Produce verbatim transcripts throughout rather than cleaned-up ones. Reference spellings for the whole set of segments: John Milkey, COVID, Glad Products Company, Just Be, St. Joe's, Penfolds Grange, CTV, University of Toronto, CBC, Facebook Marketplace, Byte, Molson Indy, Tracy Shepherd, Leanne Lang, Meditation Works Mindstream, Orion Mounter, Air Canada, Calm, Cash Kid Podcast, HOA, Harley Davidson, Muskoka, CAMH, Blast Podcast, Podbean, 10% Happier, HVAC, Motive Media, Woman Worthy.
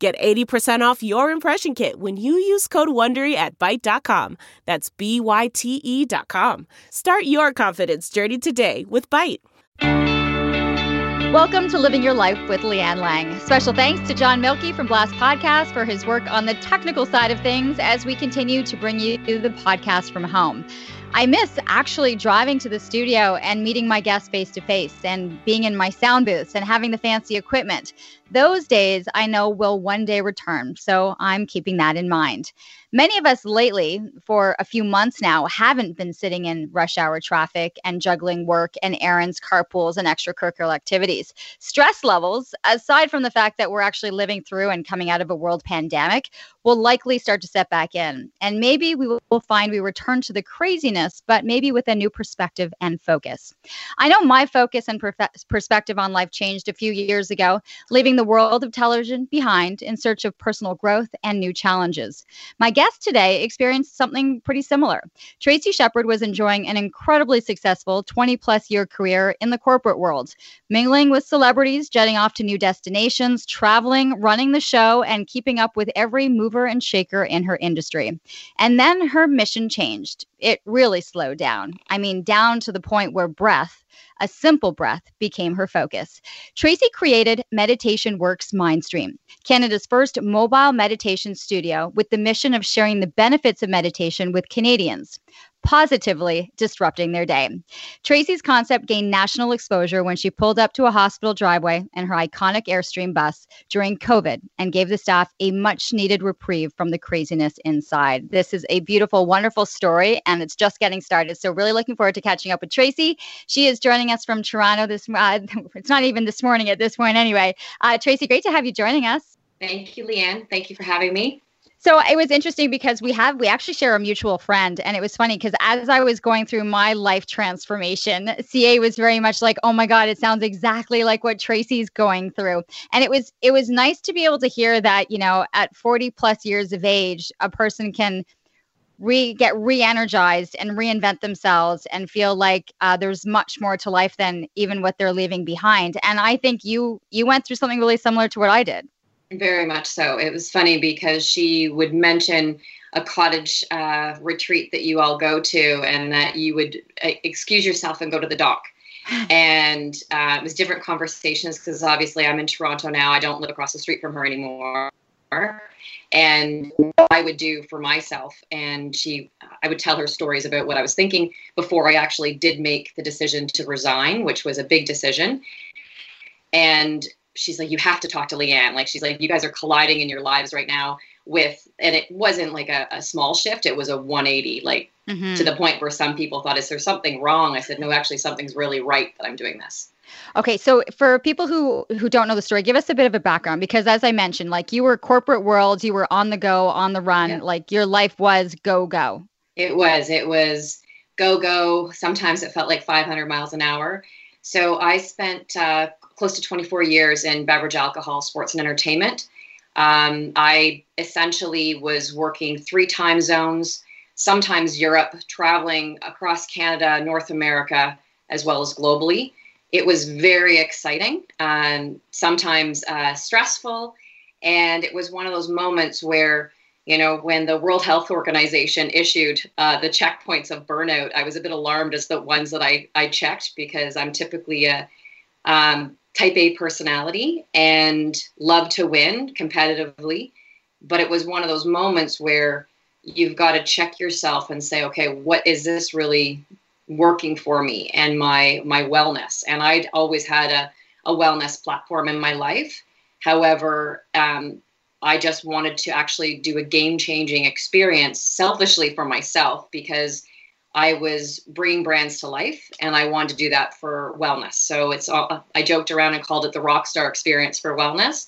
Get eighty percent off your impression kit when you use code WONDERY at byte dot com. That's B Y T E dot com. Start your confidence journey today with Byte. Welcome to Living Your Life with Leanne Lang. Special thanks to John Milkey from Blast Podcast for his work on the technical side of things as we continue to bring you the podcast from home. I miss actually driving to the studio and meeting my guests face-to-face and being in my sound booths and having the fancy equipment. Those days I know will one day return, so I'm keeping that in mind. Many of us lately, for a few months now, haven't been sitting in rush hour traffic and juggling work and errands, carpools, and extracurricular activities. Stress levels, aside from the fact that we're actually living through and coming out of a world pandemic, will likely start to set back in. And maybe we will find we return to the craziness, but maybe with a new perspective and focus. I know my focus and perf- perspective on life changed a few years ago, leaving the world of television behind in search of personal growth and new challenges. My guest today experienced something pretty similar. Tracy Shepherd was enjoying an incredibly successful twenty plus year career in the corporate world, mingling with celebrities, jetting off to new destinations, traveling, running the show, and keeping up with every mover and shaker in her industry. And then her mission changed. It really slowed down. I mean, down to the point where breath, a simple breath, became her focus. Tracy created Meditation Works Mindstream, Canada's first mobile meditation studio, with the mission of sharing the benefits of meditation with Canadians, positively disrupting their day. Tracy's concept gained national exposure when she pulled up to a hospital driveway in her iconic Airstream bus during COVID and gave the staff a much-needed reprieve from the craziness inside. This is a beautiful, wonderful story, and it's just getting started. So really looking forward to catching up with Tracy. She is joining us from Toronto this uh, it's not even this morning at this point anyway. Uh, Tracy, great to have you joining us. Thank you, Leanne. Thank you for having me. So it was interesting because we have, we actually share a mutual friend. And it was funny because as I was going through my life transformation, C A was very much like, oh my God, it sounds exactly like what Tracy's going through. And it was, it was nice to be able to hear that, you know, at forty plus years of age, a person can re get re-energized and reinvent themselves and feel like uh, there's much more to life than even what they're leaving behind. And I think you, you went through something really similar to what I did. Very much so. It was funny because she would mention a cottage uh, retreat that you all go to and that you would uh, excuse yourself and go to the dock. And uh, it was different conversations because obviously I'm in Toronto now. I don't live across the street from her anymore. And what I would do for myself. And she, I would tell her stories about what I was thinking before I actually did make the decision to resign, which was a big decision. And she's like, you have to talk to Leanne. Like, she's like, you guys are colliding in your lives right now with, and it wasn't like a, a small shift. It was a one eighty, like mm-hmm. to the point where some people thought, is there something wrong? I said, no, actually something's really right that I'm doing this. Okay. So for people who, who don't know the story, give us a bit of a background, because as I mentioned, like you were corporate world, you were on the go, on the run, yeah. Like your life was go, go. It was, it was go, go. Sometimes it felt like five hundred miles an hour. So I spent uh, close to twenty-four years in beverage, alcohol, sports, and entertainment. Um, I essentially was working three time zones, sometimes Europe, traveling across Canada, North America, as well as globally. It was very exciting, um, sometimes uh, stressful, and it was one of those moments where, you know, when the World Health Organization issued uh, the checkpoints of burnout, I was a bit alarmed as the ones that I, I checked, because I'm typically a um, type A personality and love to win competitively. But it was one of those moments where you've got to check yourself and say, okay, what is this really working for me and my my wellness? And I'd always had a, a wellness platform in my life. However, um, I just wanted to actually do a game-changing experience selfishly for myself, because I was bringing brands to life and I wanted to do that for wellness. So it's all, I joked around and called it the rock star experience for wellness.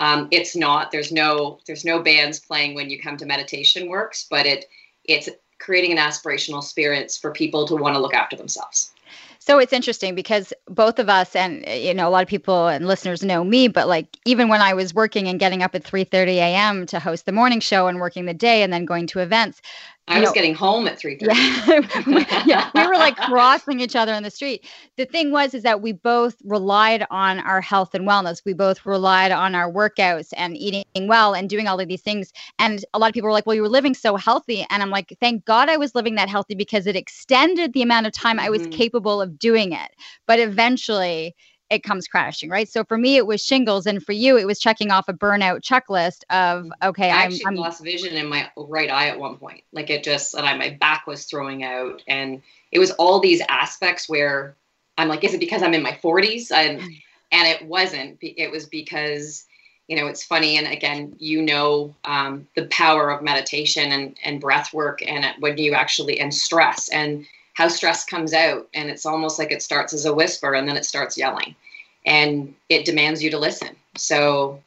Um, it's not, there's no, there's no bands playing when you come to Meditation Works, but it, it's creating an aspirational experience for people to want to look after themselves. So it's interesting because both of us, and, you know, a lot of people and listeners know me, but like, even when I was working and getting up at three thirty a.m. to host the morning show and working the day and then going to events, I was know, getting home at three thirty. Yeah, yeah, we were like crossing each other in the street. The thing was, is that we both relied on our health and wellness. We both relied on our workouts and eating well and doing all of these things. And a lot of people were like, well, you were living so healthy. And I'm like, thank God I was living that healthy because it extended the amount of time I was mm-hmm. capable of doing it. But eventually it comes crashing, right? So for me, it was shingles. And for you, it was checking off a burnout checklist of, okay, I actually I'm, I'm, lost vision in my right eye at one point. Like it just, and I, my back was throwing out. And it was all these aspects where I'm like, is it because I'm in my forties? And, and it wasn't, it was because, you know, it's funny. And again, you know, um, the power of meditation and, and breath work and when you actually, and stress and how stress comes out. And it's almost like it starts as a whisper and then it starts yelling and it demands you to listen. So,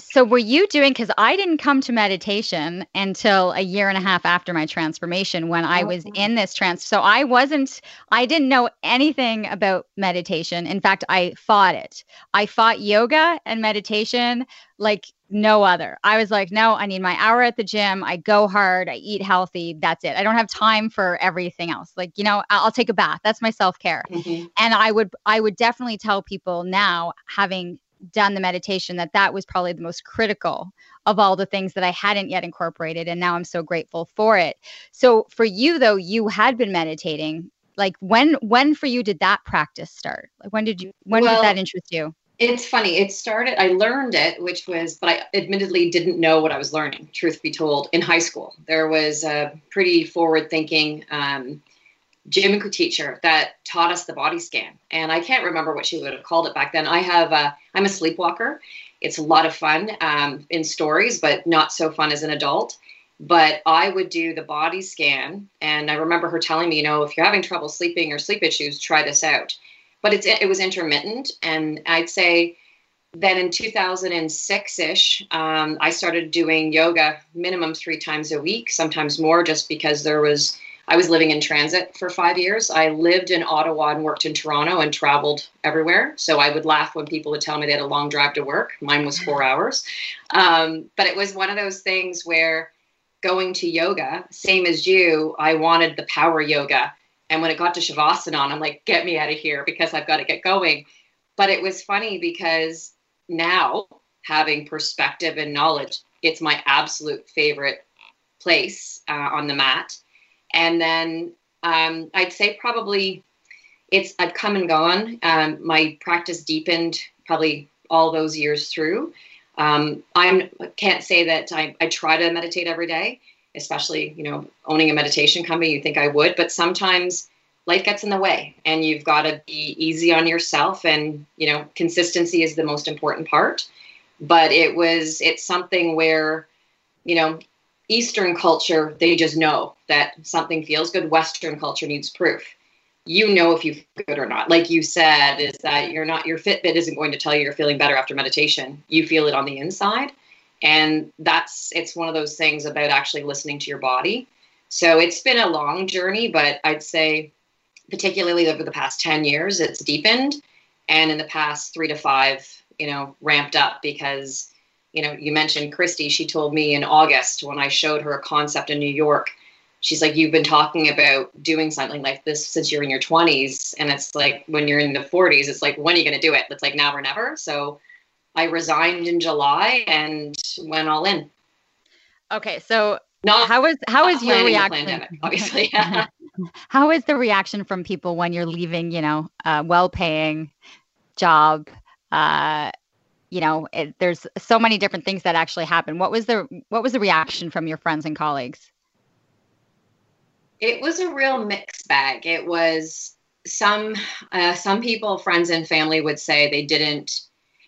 so were you doing, cause I didn't come to meditation until a year and a half after my transformation when I was in this trance. So I wasn't, I didn't know anything about meditation. In fact, I fought it. I fought yoga and meditation like no other. I was like, no, I need my hour at the gym. I go hard. I eat healthy. That's it. I don't have time for everything else. Like, you know, I'll take a bath. That's my self-care. Mm-hmm. And I would, I would definitely tell people now, having done the meditation, that that was probably the most critical of all the things that I hadn't yet incorporated. And now I'm so grateful for it. So for you though, you had been meditating. Like when, when for you did that practice start? Like when did you, when well, did that interest you? It's funny. It started, I learned it, which was, but I admittedly didn't know what I was learning, truth be told, in high school. There was a pretty forward thinking, um, gym teacher that taught us the body scan. And I can't remember what she would have called it back then. I have a, I'm a sleepwalker. It's a lot of fun um, in stories, but not so fun as an adult. But I would do the body scan. And I remember her telling me, you know, if you're having trouble sleeping or sleep issues, try this out. But it's, it was intermittent. And I'd say then in two thousand six-ish, um, I started doing yoga minimum three times a week, sometimes more, just because there was, I was living in transit for five years. I lived in Ottawa and worked in Toronto and traveled everywhere. So I would laugh when people would tell me they had a long drive to work. Mine was four hours. Um, but it was one of those things where going to yoga, same as you, I wanted the power yoga. And when it got to Shavasana, I'm like, get me out of here because I've got to get going. But it was funny because now having perspective and knowledge, it's my absolute favorite place uh, on the mat. And then um, I'd say probably it's, I've come and gone. Um, my practice deepened probably all those years through. Um, I can't say that I, I try to meditate every day, especially, you know, owning a meditation company, you think I would, but sometimes life gets in the way and you've got to be easy on yourself. And, you know, consistency is the most important part, but it was, it's something where, you know, Eastern culture, they just know that something feels good. Western culture needs proof. You know if you feel good or not. Like you said, is that you're not, your Fitbit isn't going to tell you you're feeling better after meditation. You feel it on the inside. And that's, it's one of those things about actually listening to your body. So it's been a long journey, but I'd say particularly over the past ten years, it's deepened. And in the past three to five, you know, ramped up because, you know, you mentioned Christy. She told me in August when I showed her a concept in New York, she's like, you've been talking about doing something like this since you're in your twenties. And it's like, when you're in the forties, it's like, when are you going to do it? It's like now or never. So I resigned in July and went all in. Okay. So not, how was, how is your reaction? Pandemic, obviously. How is the reaction from people when you're leaving, you know, a well-paying job, uh, you know, it, there's so many different things that actually happen. What was the, what was the reaction from your friends and colleagues? It was a real mixed bag. It was some, uh, some people, friends and family would say they didn't,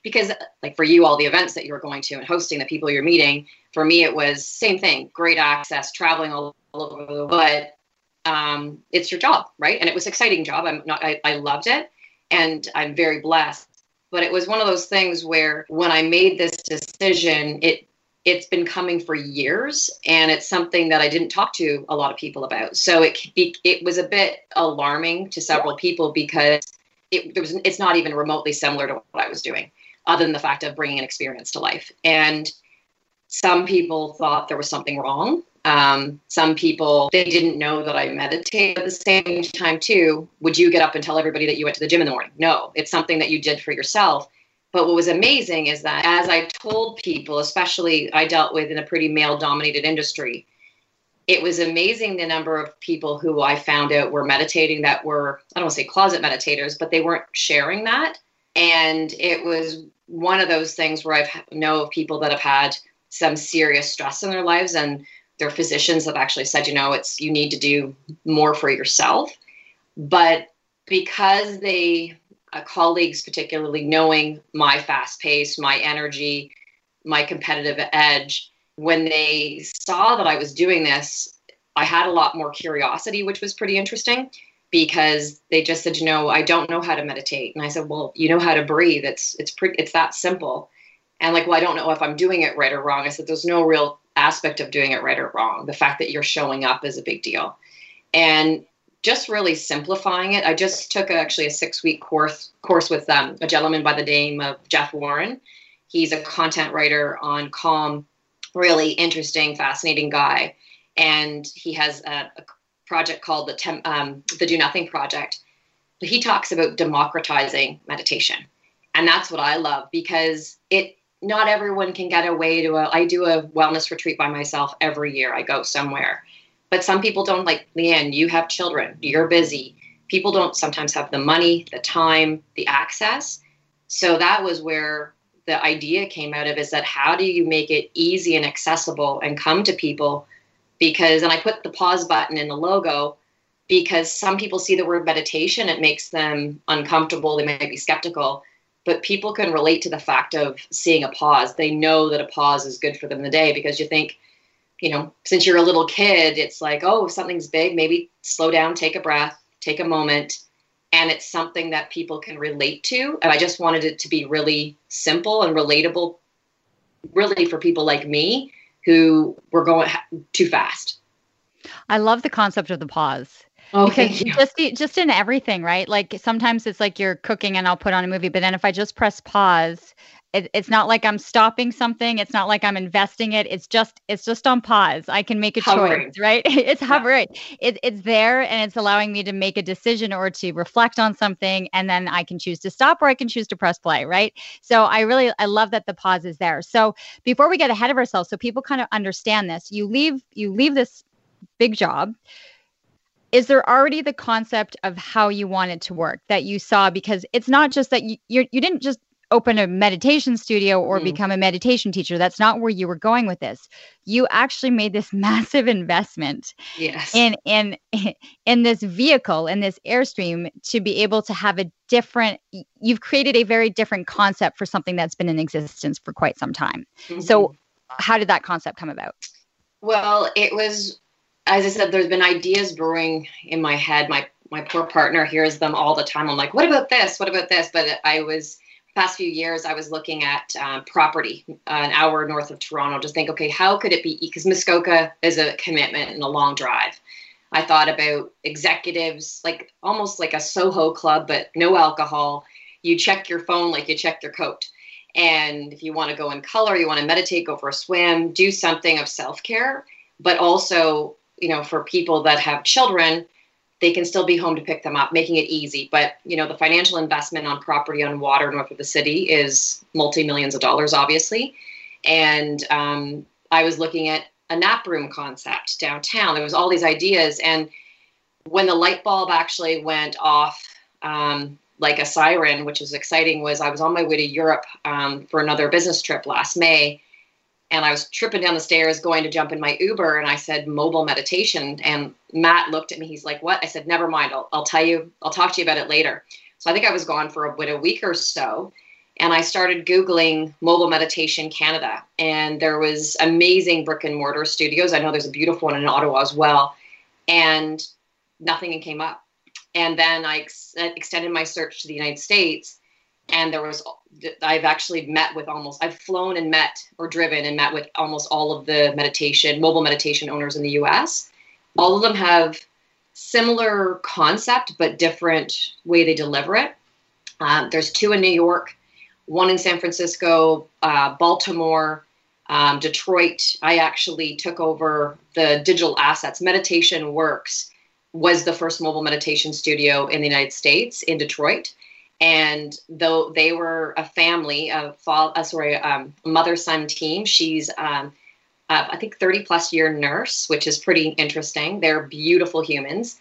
because like for you, all the events that you were going to and hosting the people you're meeting, for me, it was same thing, great access, traveling all, all over the world, but um, it's your job, right? And it was an exciting job. I'm not, I, I loved it and I'm very blessed. But it was one of those things where when I made this decision, it it's been coming for years, and it's something that I didn't talk to a lot of people about. So it it was a bit alarming to several people because it there was it's not even remotely similar to what I was doing, other than the fact of bringing an experience to life. And some people thought there was something wrong. Um, some people, they didn't know that I meditate. At the same time too, would you get up and tell everybody that you went to the gym in the morning? No, it's something that you did for yourself. But what was amazing is that as I told people, especially I dealt with in a pretty male-dominated industry, it was amazing the number of people who I found out were meditating that were, I don't want to say closet meditators, but they weren't sharing that. And it was one of those things where I know of people that have had some serious stress in their lives, and their physicians have actually said, you know, it's you need to do more for yourself. But because they, uh, colleagues particularly, knowing my fast pace, my energy, my competitive edge, when they saw that I was doing this, I had a lot more curiosity, which was pretty interesting, because they just said, you know, I don't know how to meditate. And I said, well, you know how to breathe. It's it's pretty, it's that simple. And like, well, I don't know if I'm doing it right or wrong. I said, there's no real aspect of doing it right or wrong. The fact that you're showing up is a big deal. And just really simplifying it. I just took actually a six week course course with um, a gentleman by the name of Jeff Warren. He's a content writer on Calm, really interesting, fascinating guy. And he has a, a project called the, Tem- um, the Do Nothing Project. But he talks about democratizing meditation. And that's what I love, because it, not everyone can get away to a, I do a wellness retreat by myself every year. I go somewhere, but some people don't, like Leanne, you have children, you're busy. People don't sometimes have the money, the time, the access. So that was where the idea came out of, is that how do you make it easy and accessible and come to people? Because, and I put the pause button in the logo, because some people see the word meditation, it makes them uncomfortable. They might be skeptical. But people can relate to the fact of seeing a pause. They know that a pause is good for them today, because you think, you know, since you're a little kid, it's like, oh, if something's big, maybe slow down, take a breath, take a moment. And it's something that people can relate to. And I just wanted it to be really simple and relatable, really, for people like me who were going too fast. I love the concept of the pause. Oh, because just just in everything, right? Like sometimes it's like you're cooking and I'll put on a movie, but then if I just press pause, it, it's not like I'm stopping something. It's not like I'm investing it. It's just it's just on pause. I can make a hovering. choice, right? It's hovering. Yeah. It, it's there, and it's allowing me to make a decision or to reflect on something, and then I can choose to stop or I can choose to press play, right? So I really I love that the pause is there. So before we get ahead of ourselves, so people kind of understand this, you leave you leave this big job. Is there already the concept of how you want it to work that you saw? Because it's not just that you you're, you didn't just open a meditation studio or mm. become a meditation teacher. That's not where you were going with this. You actually made this massive investment yes. in, in, in this vehicle, in this Airstream, to be able to have a different, you've created a very different concept for something that's been in existence for quite some time. Mm-hmm. So how did that concept come about? Well, it was... As I said, there's been ideas brewing in my head. My my poor partner hears them all the time. I'm like, what about this? What about this? But I was, past few years, I was looking at uh, property uh, an hour north of Toronto to think, okay, how could it be? Because Muskoka is a commitment and a long drive. I thought about executives, like almost like a Soho club, but no alcohol. You check your phone like you check your coat. And if you want to go in color, you want to meditate, go for a swim, do something of self-care, but also... you know, for people that have children, they can still be home to pick them up, making it easy. But, you know, the financial investment on property on water north of the city is multi-millions of dollars, obviously. And um, I was looking at a nap room concept downtown. There was all these ideas. And when the light bulb actually went off um, like a siren, which is exciting, was I was on my way to Europe um, for another business trip last May. And I was tripping down the stairs going to jump in my Uber, and I said, mobile meditation. And Matt looked at me. He's like, what? I said, never mind. I'll, I'll tell you. I'll talk to you about it later. So I think I was gone for about a week or so. And I started Googling mobile meditation Canada. And there was amazing brick and mortar studios. I know there's a beautiful one in Ottawa as well. And nothing came up. And then I ex- extended my search to the United States. And there was, I've actually met with almost, I've flown and met or driven and met with almost all of the meditation, mobile meditation owners in the U S. All of them have similar concept, but different way they deliver it. Um, there's two in New York, one in San Francisco, uh, Baltimore, um, Detroit. I actually took over the digital assets. Meditation Works was the first mobile meditation studio in the United States in Detroit. And though they were a family, a uh, sorry, um, mother-son team, she's, um, uh, I think, thirty-plus-year nurse, which is pretty interesting. They're beautiful humans.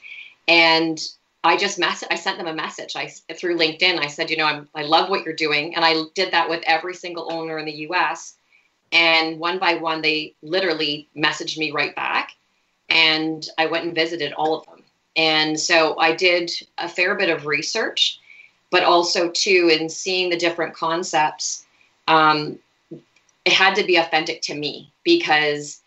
And I just mess- I sent them a message I, through LinkedIn. I said, you know, I'm, I love what you're doing. And I did that with every single owner in the U S. And one by one, they literally messaged me right back. And I went and visited all of them. And so I did a fair bit of research, but also too, in seeing the different concepts, um, it had to be authentic to me, because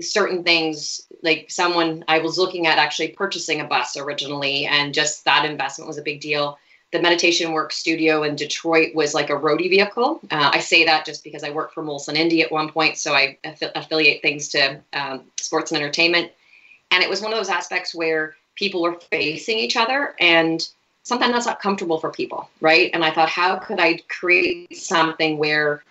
certain things, like someone, I was looking at actually purchasing a bus originally, and just that investment was a big deal. The Meditation Work studio in Detroit was like a roadie vehicle. Uh, I say that just because I worked for Molson Indy at one point, so I aff- affiliate things to um, sports and entertainment. And it was one of those aspects where people were facing each other, and sometimes that's not comfortable for people, right? And I thought, how could I create something where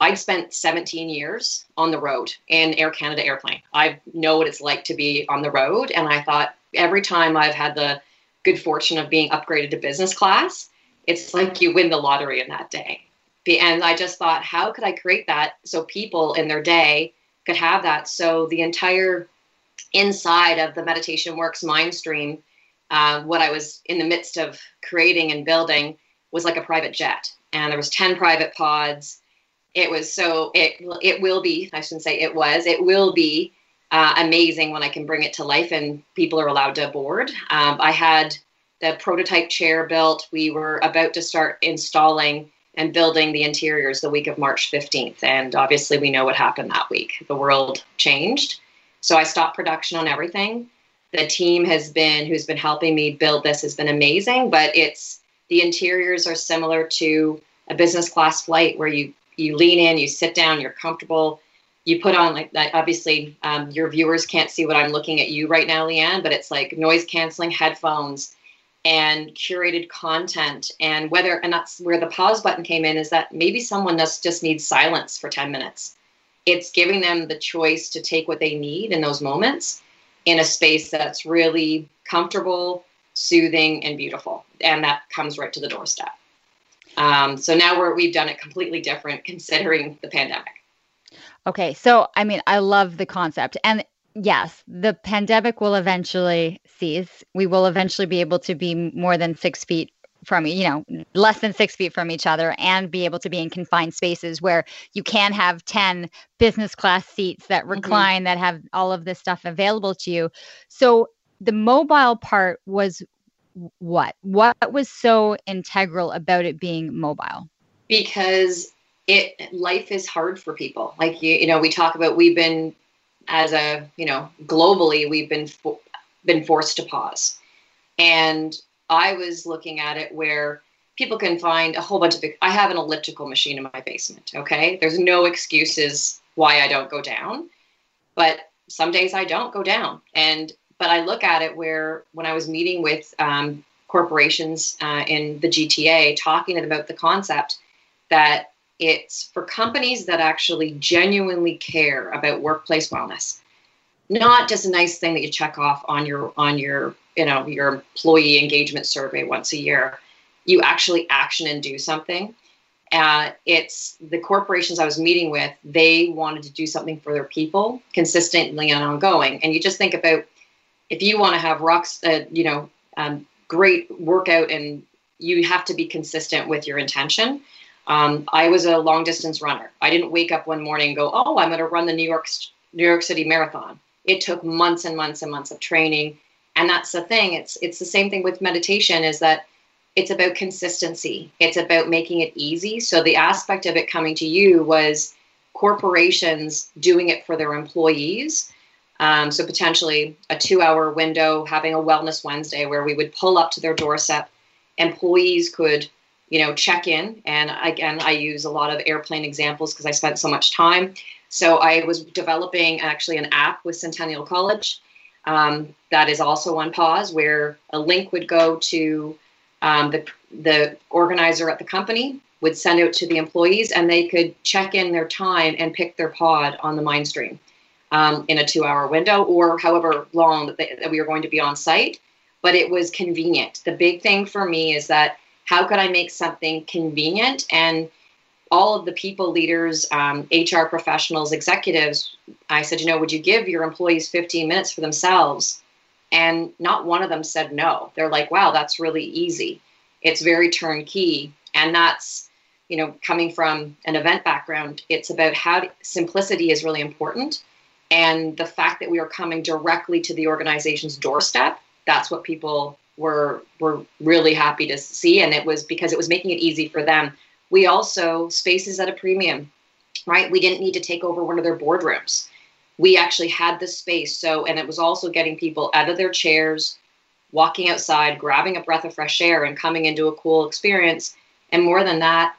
I'd spent seventeen years on the road in Air Canada airplane. I know what it's like to be on the road. And I thought, every time I've had the good fortune of being upgraded to business class, it's like you win the lottery in that day. And I just thought, how could I create that so people in their day could have that? So the entire inside of the Meditation Works Mindstream, Uh, what I was in the midst of creating and building was like a private jet, and there was ten private pods. It was so it it will be I shouldn't say it was it will be uh, amazing when I can bring it to life and people are allowed to board. Um, I had the prototype chair built. We were about to start installing and building the interiors the week of March fifteenth, and obviously we know what happened that week. The world changed, so I stopped production on everything. The team has been, who's been helping me build this, has been amazing, but it's, the interiors are similar to a business class flight where you, you lean in, you sit down, you're comfortable, you put on like that. Obviously um, your viewers can't see what I'm looking at you right now, Leanne, but it's like noise canceling headphones and curated content. And whether, and that's where the pause button came in, is that maybe someone just, just needs silence for ten minutes. It's giving them the choice to take what they need in those moments, in a space that's really comfortable, soothing, and beautiful. And that comes right to the doorstep. Um, so now we're, we've done it completely different considering the pandemic. Okay. So, I mean, I love the concept. And yes, the pandemic will eventually cease. We will eventually be able to be more than six feet from, you know, less than six feet from each other, and be able to be in confined spaces where you can have ten business class seats that recline, mm-hmm. that have all of this stuff available to you. So the mobile part was what? What was so integral about it being mobile? Because it, life is hard for people. Like, you, you know, we talk about, we've been as a, you know, globally, we've been, fo- been forced to pause. And I was looking at it where people can find a whole bunch of, I have an elliptical machine in my basement, okay? There's no excuses why I don't go down, but some days I don't go down. And, but I look at it where when I was meeting with um, corporations uh, in the G T A, talking about the concept that it's for companies that actually genuinely care about workplace wellness, not just a nice thing that you check off on your, on your, you know, your employee engagement survey once a year. You actually action and do something. Uh, it's the corporations I was meeting with, they wanted to do something for their people consistently and ongoing. And you just think about, if you want to have rocks, uh, you know, um, great workout, and you have to be consistent with your intention. Um, I was a long distance runner. I didn't wake up one morning and go, oh, I'm going to run the New York, New York City Marathon. It took months and months and months of training. And that's the thing. It's it's the same thing with meditation, is that it's about consistency. It's about making it easy. So the aspect of it coming to you was corporations doing it for their employees. Um, so potentially a two-hour window, having a Wellness Wednesday where we would pull up to their doorstep. Employees could you know, check in. And again, I use a lot of airplane examples because I spent so much time. So I was developing actually an app with Centennial College um, that is also on pause, where a link would go to um, the, the organizer at the company, would send out to the employees, and they could check in their time and pick their pod on the Mindstream um, in a two-hour window or however long that, they, that we were going to be on site. But it was convenient. The big thing for me is that how could I make something convenient? And all of the people leaders, um, H R professionals, executives, I said, you know, would you give your employees fifteen minutes for themselves? And not one of them said no. They're like, wow, that's really easy. It's very turnkey. And that's, you know, coming from an event background, it's about how to, simplicity is really important. And the fact that we are coming directly to the organization's doorstep, that's what people were were really happy to see. And it was because it was making it easy for them. We also, spaces at a premium, right? We didn't need to take over one of their boardrooms. We actually had the space. So, and it was also getting people out of their chairs, walking outside, grabbing a breath of fresh air and coming into a cool experience. And more than that,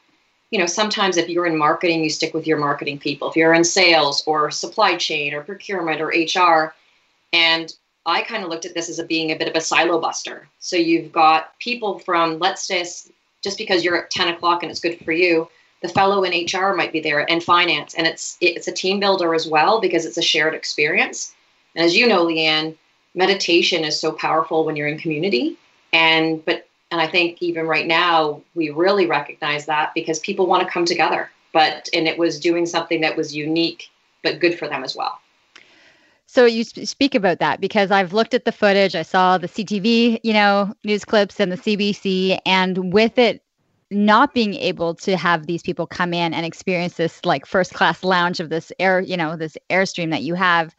you know, sometimes if you're in marketing, you stick with your marketing people. If you're in sales or supply chain or procurement or H R, and I kind of looked at this as a, being a bit of a silo buster. So you've got people from, let's say, just because you're at ten o'clock and it's good for you, the fellow in H R might be there, and finance. And it's it's a team builder as well, because it's a shared experience. And as you know, Leanne, meditation is so powerful when you're in community. And but and I think even right now, we really recognize that because people want to come together. But and it was doing something that was unique, but good for them as well. So you sp- speak about that because I've looked at the footage. I saw the C T V, you know, news clips and the C B C, and with it not being able to have these people come in and experience this like first class lounge of this air, you know, this Airstream that you have,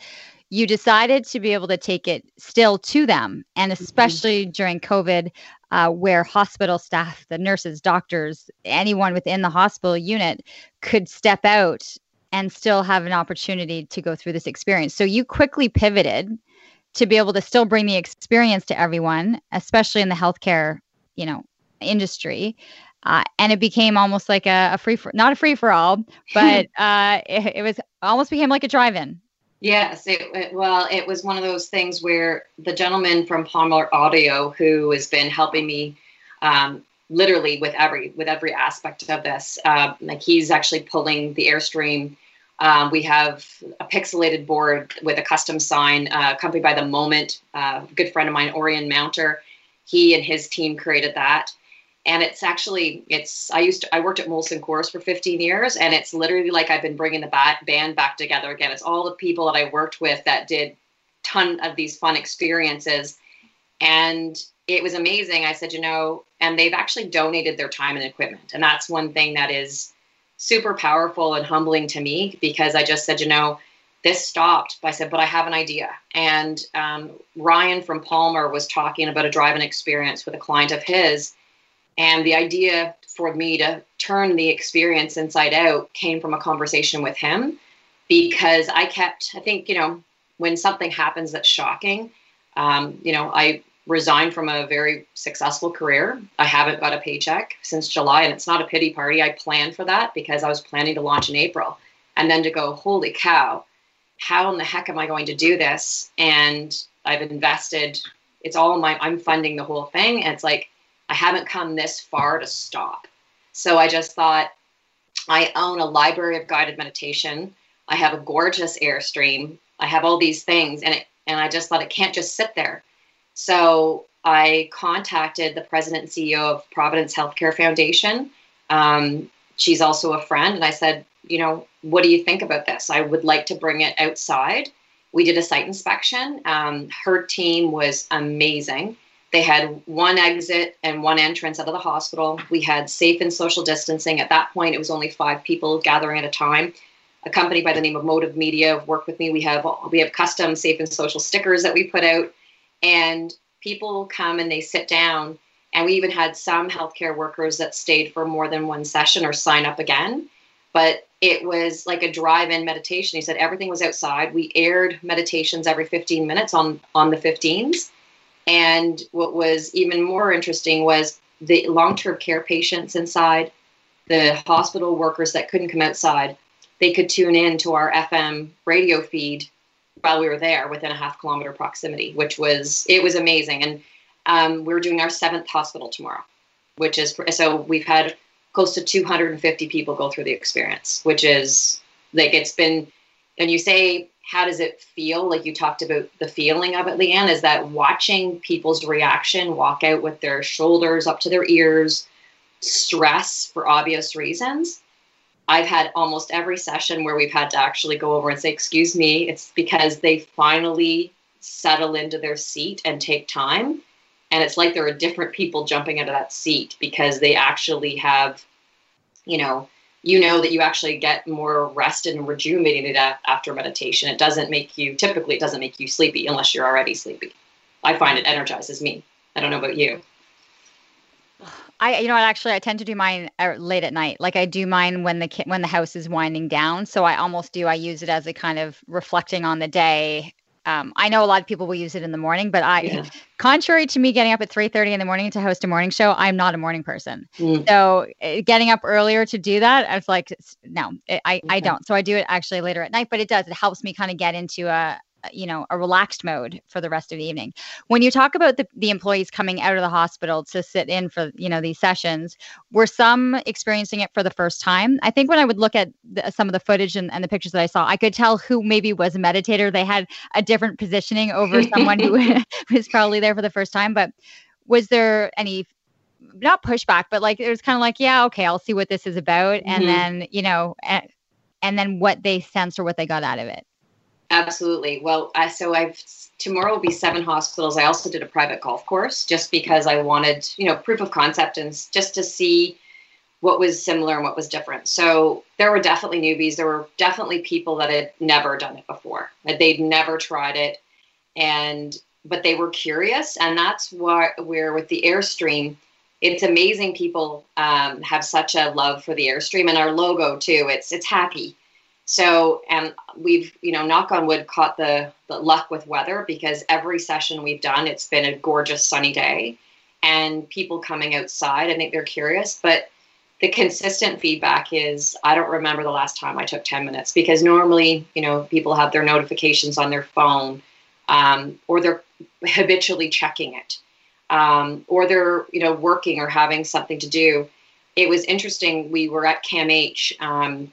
you decided to be able to take it still to them. And especially mm-hmm. during COVID, uh, where hospital staff, the nurses, doctors, anyone within the hospital unit could step out and still have an opportunity to go through this experience. So you quickly pivoted to be able to still bring the experience to everyone, especially in the healthcare, you know, industry. Uh, and it became almost like a, a free, for, not a free for all, but uh, it, it was almost became like a drive-in. Yes. It, it, well, it was one of those things where the gentleman from Palmer Audio, who has been helping me um, literally with every, with every aspect of this, uh, like he's actually pulling the Airstream. Um, we have a pixelated board with a custom sign uh, accompanied by the moment. Uh, a good friend of mine, Orion Mounter, he and his team created that. And it's actually, it's, I used to, I worked at Molson Coors for fifteen years, and it's literally like I've been bringing the bat, band back together again. It's all the people that I worked with that did a ton of these fun experiences. And it was amazing. I said, you know, and they've actually donated their time and equipment. And that's one thing that is super powerful and humbling to me, because I just said, you know, this stopped. I said, but I have an idea. And um, Ryan from Palmer was talking about a drive-in experience with a client of his. And the idea for me to turn the experience inside out came from a conversation with him, because I kept, I think, you know, when something happens that's shocking, um, you know, I resigned from a very successful career. I haven't got a paycheck since July, and it's not a pity party. I planned for that because I was planning to launch in April, and then to go, holy cow, how in the heck am I going to do this? And I've invested, it's all my, I'm funding the whole thing. And it's like, I haven't come this far to stop. So I just thought, I own a library of guided meditation. I have a gorgeous Airstream. I have all these things. And it, and I just thought it can't just sit there. So I contacted the president and C E O of Providence Healthcare Foundation. Um, she's also a friend. And I said, you know, what do you think about this? I would like to bring it outside. We did a site inspection. Um, her team was amazing. They had one exit and one entrance out of the hospital. We had safe and social distancing. At that point, it was only five people gathering at a time. A company by the name of Motive Media worked with me. We have we have custom safe and social stickers that we put out. And people come and they sit down. And we even had some healthcare workers that stayed for more than one session or sign up again. But it was like a drive-in meditation. He said everything was outside. We aired meditations every fifteen minutes on, on the fifteens. And what was even more interesting was the long-term care patients inside, the hospital workers that couldn't come outside, they could tune in to our F M radio feed while we were there within a half kilometer proximity, which was, it was amazing. And um, we're doing our seventh hospital tomorrow, which is, so we've had close to two hundred fifty people go through the experience, which is like, it's been, and you say, how does it feel? Like you talked about the feeling of it, Leanne, is that watching people's reaction, walk out with their shoulders up to their ears, stress for obvious reasons. I've had almost every session where we've had to actually go over and say, excuse me, it's because they finally settle into their seat and take time. And it's like there are different people jumping into that seat because they actually have, you know, you know that you actually get more rested and rejuvenated after meditation. It doesn't make you, typically it doesn't make you sleepy unless you're already sleepy. I find it energizes me. I don't know about you. I, you know, actually I tend to do mine late at night. Like I do mine when the, when the house is winding down. So I almost do, I use it as a kind of reflecting on the day. Um, I know a lot of people will use it in the morning, but I, yeah. contrary to me getting up at three thirty in the morning to host a morning show, I'm not a morning person. Mm. So uh, getting up earlier to do that, I was like, no, it, I, okay. I don't. So I do it actually later at night, but it does. It helps me kind of get into a, you know, a relaxed mode for the rest of the evening. When you talk about the, the employees coming out of the hospital to sit in for, you know, these sessions, were some experiencing it for the first time? I think when I would look at the, some of the footage and, and the pictures that I saw, I could tell who maybe was a meditator. They had a different positioning over someone who was probably there for the first time. But was there any, not pushback, but like, it was kind of like, yeah, okay, I'll see what this is about. Mm-hmm. And then, you know, and, and then what they sensed or what they got out of it. Absolutely. Well, I, so I've, tomorrow will be seven hospitals. I also did a private golf course just because I wanted, you know, proof of concept and just to see what was similar and what was different. So there were definitely newbies. There were definitely people that had never done it before. They'd never tried it. And, but they were curious. And that's why we're with the Airstream. It's amazing. People um, have such a love for the Airstream and our logo too. It's, it's happy. So, and we've, you know, knock on wood, caught the, the luck with weather because every session we've done, it's been a gorgeous sunny day and people coming outside, I think they're curious, but the consistent feedback is, I don't remember the last time I took ten minutes because normally, you know, people have their notifications on their phone um, or they're habitually checking it um, or they're, you know, working or having something to do. It was interesting. We were at C A M H, um,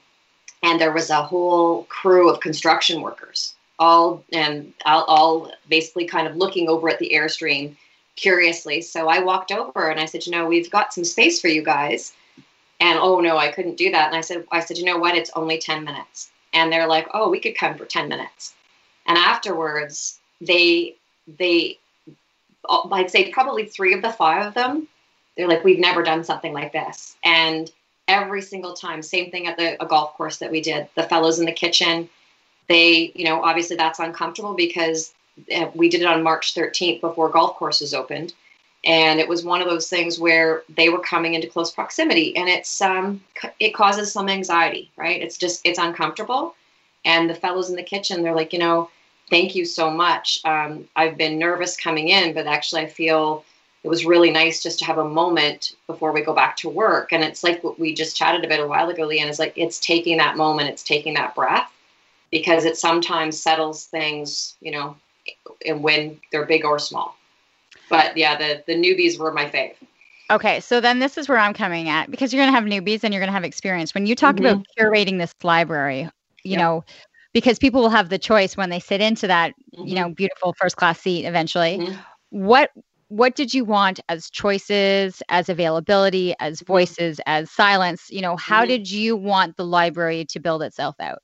and there was a whole crew of construction workers, all and all, all basically kind of looking over at the Airstream curiously. So I walked over and I said, you know, we've got some space for you guys. And oh no, I couldn't do that. And I said, I said, you know what? It's only ten minutes. And they're like, oh, we could come for ten minutes. And afterwards, they they I'd say probably three of the five of them, they're like, we've never done something like this. And every single time, same thing at the a golf course that we did, the fellows in the kitchen, they, you know, obviously that's uncomfortable because we did it on March thirteenth before golf courses opened. And it was one of those things where they were coming into close proximity and it's, um, it causes some anxiety, right? It's just, it's uncomfortable. And the fellows in the kitchen, they're like, you know, thank you so much. Um, I've been nervous coming in, but actually I feel it was really nice just to have a moment before we go back to work. And it's like what we just chatted about a while ago, Leanne, is like, it's taking that moment, it's taking that breath because it sometimes settles things, you know, and when they're big or small. But yeah, the, the newbies were my fave. Okay. So then this is where I'm coming at because you're going to have newbies and you're going to have experience. When you talk mm-hmm. about curating this library, you yep. know, because people will have the choice when they sit into that, mm-hmm. you know, beautiful first-class seat eventually, mm-hmm. what, What did you want as choices, as availability, as voices, as silence? You know, how did you want the library to build itself out?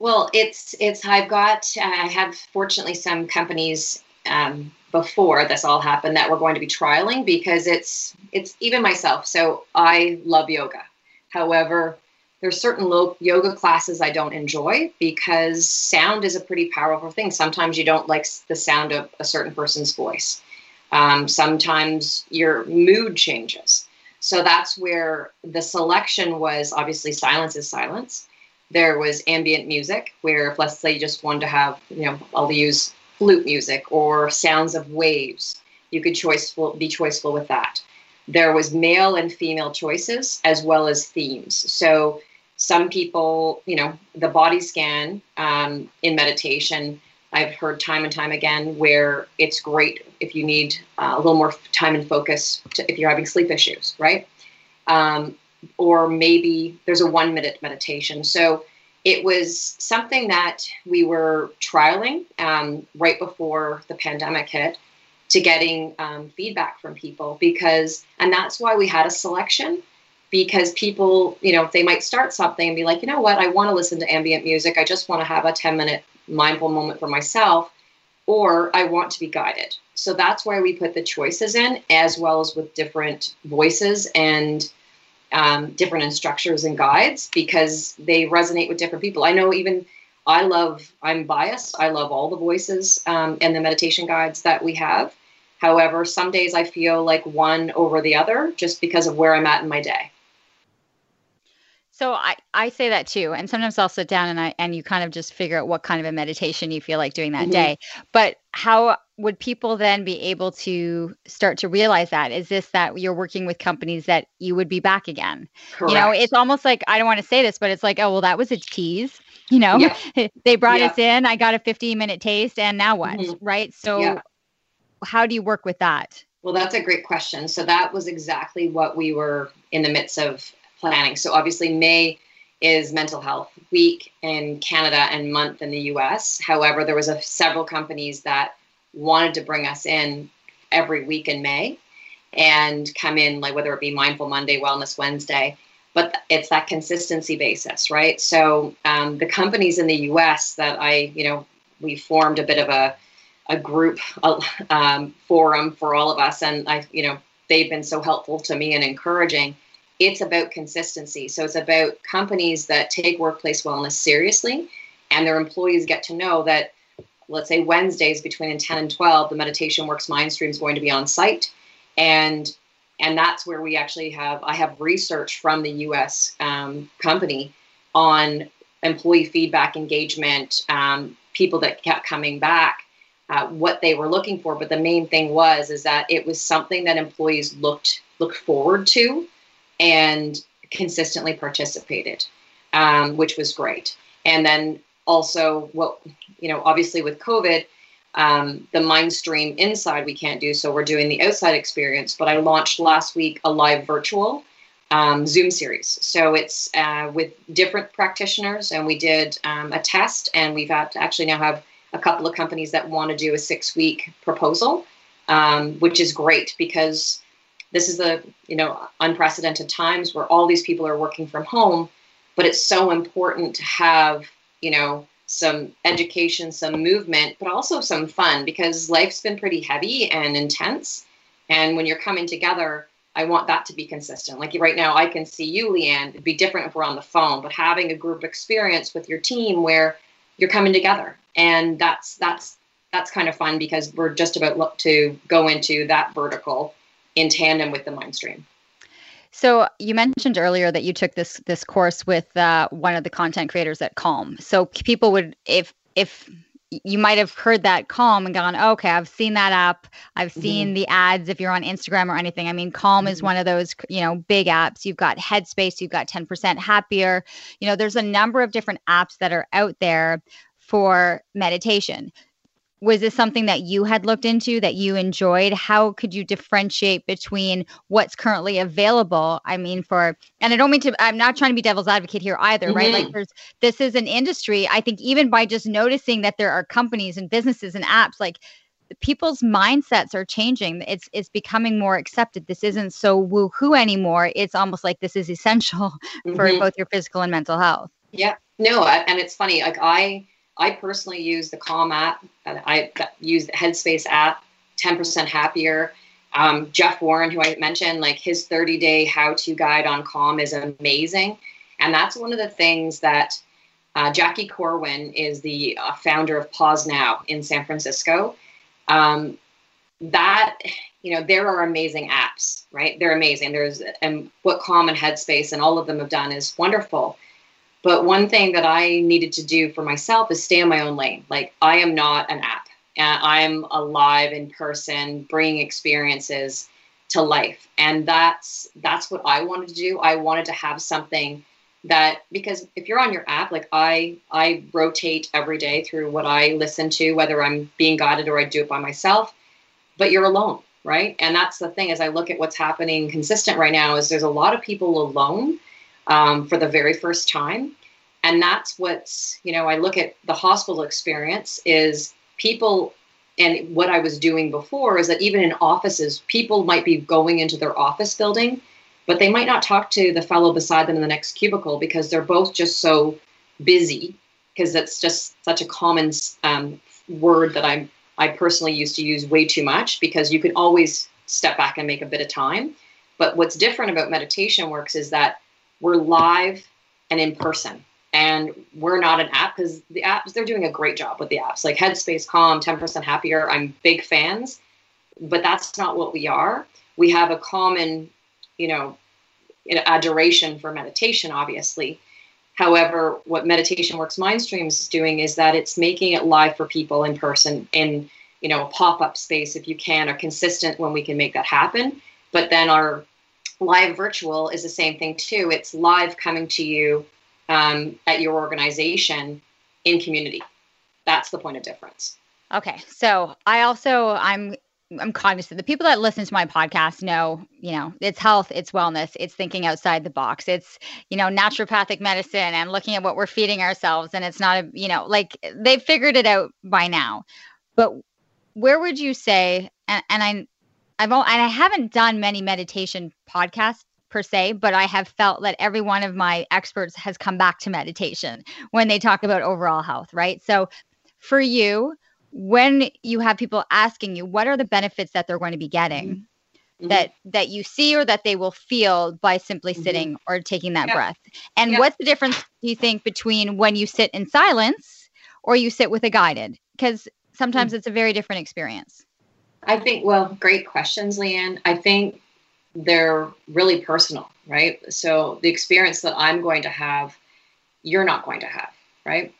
Well, it's, it's, I've got, I have fortunately some companies um, before this all happened that we're going to be trialing because it's, it's even myself. So I love yoga. However, there's certain low yoga classes I don't enjoy because sound is a pretty powerful thing. Sometimes you don't like the sound of a certain person's voice. Um, sometimes your mood changes. So that's where the selection was obviously silence is silence. There was ambient music where if let's say you just wanted to have, you know, I'll use flute music or sounds of waves. You could choice, be choiceful with that. there was male and female choices as well as themes. So some people, you know, the body scan um, in meditation, I've heard time and time again where it's great if you need uh, a little more time and focus to, if you're having sleep issues, right? Um, or maybe there's a one minute meditation. So it was something that we were trialing um, right before the pandemic hit, to getting um, feedback from people, because, and that's why we had a selection, because people, you know, they might start something and be like, you know what, I want to listen to ambient music. I just want to have a ten minute mindful moment for myself, or I want to be guided. So that's why we put the choices in, as well as with different voices and um, different instructors and guides, because they resonate with different people. I know even I love, I'm biased. I love all the voices um, and the meditation guides that we have. However, some days I feel like one over the other just because of where I'm at in my day. So I, I say that too. And sometimes I'll sit down and I, and you kind of just figure out what kind of a meditation you feel like doing that mm-hmm. day. But how would people then be able to start to realize that? Is this that you're working with companies that you would be back again? Correct. You know, it's almost like, I don't want to say this, but it's like, oh, well, that was a tease. You know, yeah. they brought yeah. us in, I got a fifteen minute taste, and now what? Mm-hmm. Right. So yeah. how do you work with that? Well, that's a great question. So that was exactly what we were in the midst of planning. So obviously May is mental health week in Canada and month in the U S. However, there was a, several companies that wanted to bring us in every week in May and come in, like whether it be Mindful Monday, Wellness Wednesday. But it's that consistency basis, right? So um, the companies in the U S that I, you know, we formed a bit of a, a group a, um, forum for all of us. And I, you know, they've been so helpful to me and encouraging. It's about consistency. So it's about companies that take workplace wellness seriously, and their employees get to know that, let's say Wednesdays between ten and twelve, the Meditation Works Mindstream is going to be on site. And And that's where we actually have, I have research from the U S um, company on employee feedback, engagement, um, people that kept coming back, uh, what they were looking for. But the main thing was, is that it was something that employees looked, looked forward to and consistently participated, um, which was great. And then also what, you know, obviously with COVID, Um, the Mindstream inside we can't do, so we're doing the outside experience. But I launched last week a live virtual um, Zoom series. So it's uh, with different practitioners, and we did um, a test, and we've had to actually now have a couple of companies that want to do a six-week proposal, um, which is great because this is the, you know, unprecedented times where all these people are working from home, but it's so important to have, you know, some education, some movement, but also some fun, because life's been pretty heavy and intense. And when you're coming together, I want that to be consistent. Like right now, I can see you, Leanne. It'd be different if we're on the phone, but having a group experience with your team where you're coming together. And that's that's that's kind of fun, because we're just about to go into that vertical in tandem with the Mindstream. So you mentioned earlier that you took this this course with uh, one of the content creators at Calm. So people would, if if you might have heard that Calm and gone, oh, okay, I've seen that app. I've seen mm-hmm. the ads if you're on Instagram or anything. I mean, Calm mm-hmm. is one of those, you know, big apps. You've got Headspace, you've got ten percent Happier. You know, there's a number of different apps that are out there for meditation. Was this something that you had looked into, that you enjoyed? How could you differentiate between what's currently available? I mean, for, and I don't mean to, I'm not trying to be devil's advocate here either, mm-hmm. right? Like there's, this is an industry. I think even by just noticing that there are companies and businesses and apps, like people's mindsets are changing. It's, it's becoming more accepted. This isn't so woo-hoo anymore. It's almost like this is essential mm-hmm. for both your physical and mental health. Yeah, no. I, and it's funny. Like I, I personally use the Calm app. I use the Headspace app, ten percent Happier. Um, Jeff Warren, who I mentioned, like his thirty day how-to guide on Calm is amazing. And that's one of the things that uh, Jackie Corwin is the uh, founder of Pause Now in San Francisco. Um, that, you know, there are amazing apps, right? They're amazing. There's, and what Calm and Headspace and all of them have done is wonderful. But one thing that I needed to do for myself is stay in my own lane. Like I am not an app. I'm alive in person, bringing experiences to life. And that's, that's what I wanted to do. I wanted to have something that, because if you're on your app, like I, I rotate every day through what I listen to, whether I'm being guided or I do it by myself, but you're alone, right? And that's the thing, as I look at what's happening consistent right now, is there's a lot of people alone um, for the very first time. And that's what's, you know, I look at the hospital experience is people, and what I was doing before is that even in offices, people might be going into their office building, but they might not talk to the fellow beside them in the next cubicle because they're both just so busy, because that's just such a common um, word that I I personally used to use way too much, because you can always step back and make a bit of time. But what's different about Meditation Works is that we're live and in person. And we're not an app, because the apps, they're doing a great job with the apps. Like Headspace, Calm, ten percent Happier, I'm big fans. But that's not what we are. We have a common, you know, adoration for meditation, obviously. However, what Meditation Works Mindstream is doing is that it's making it live for people in person, in, you know, a pop-up space if you can, or consistent when we can make that happen. But then our live virtual is the same thing too. It's live coming to you um, at your organization in community. That's the point of difference. Okay. So I also, I'm, I'm cognizant. The people that listen to my podcast know, you know, it's health, it's wellness, it's thinking outside the box. It's, you know, naturopathic medicine and looking at what we're feeding ourselves. And it's not, a, you know, like they've figured it out by now. But where would you say, and, and I, I've, all, and I haven't done many meditation podcasts per se, but I have felt that every one of my experts has come back to meditation when they talk about overall health, right? So for you, when you have people asking you, what are the benefits that they're going to be getting mm-hmm. that, that you see or that they will feel by simply mm-hmm. sitting or taking that yeah. breath? And yeah. what's the difference, do you think, between when you sit in silence or you sit with a guided? Because sometimes mm-hmm. it's a very different experience. I think, well, great questions, Leanne. I think they're really personal, right? So the experience that I'm going to have, you're not going to have, right?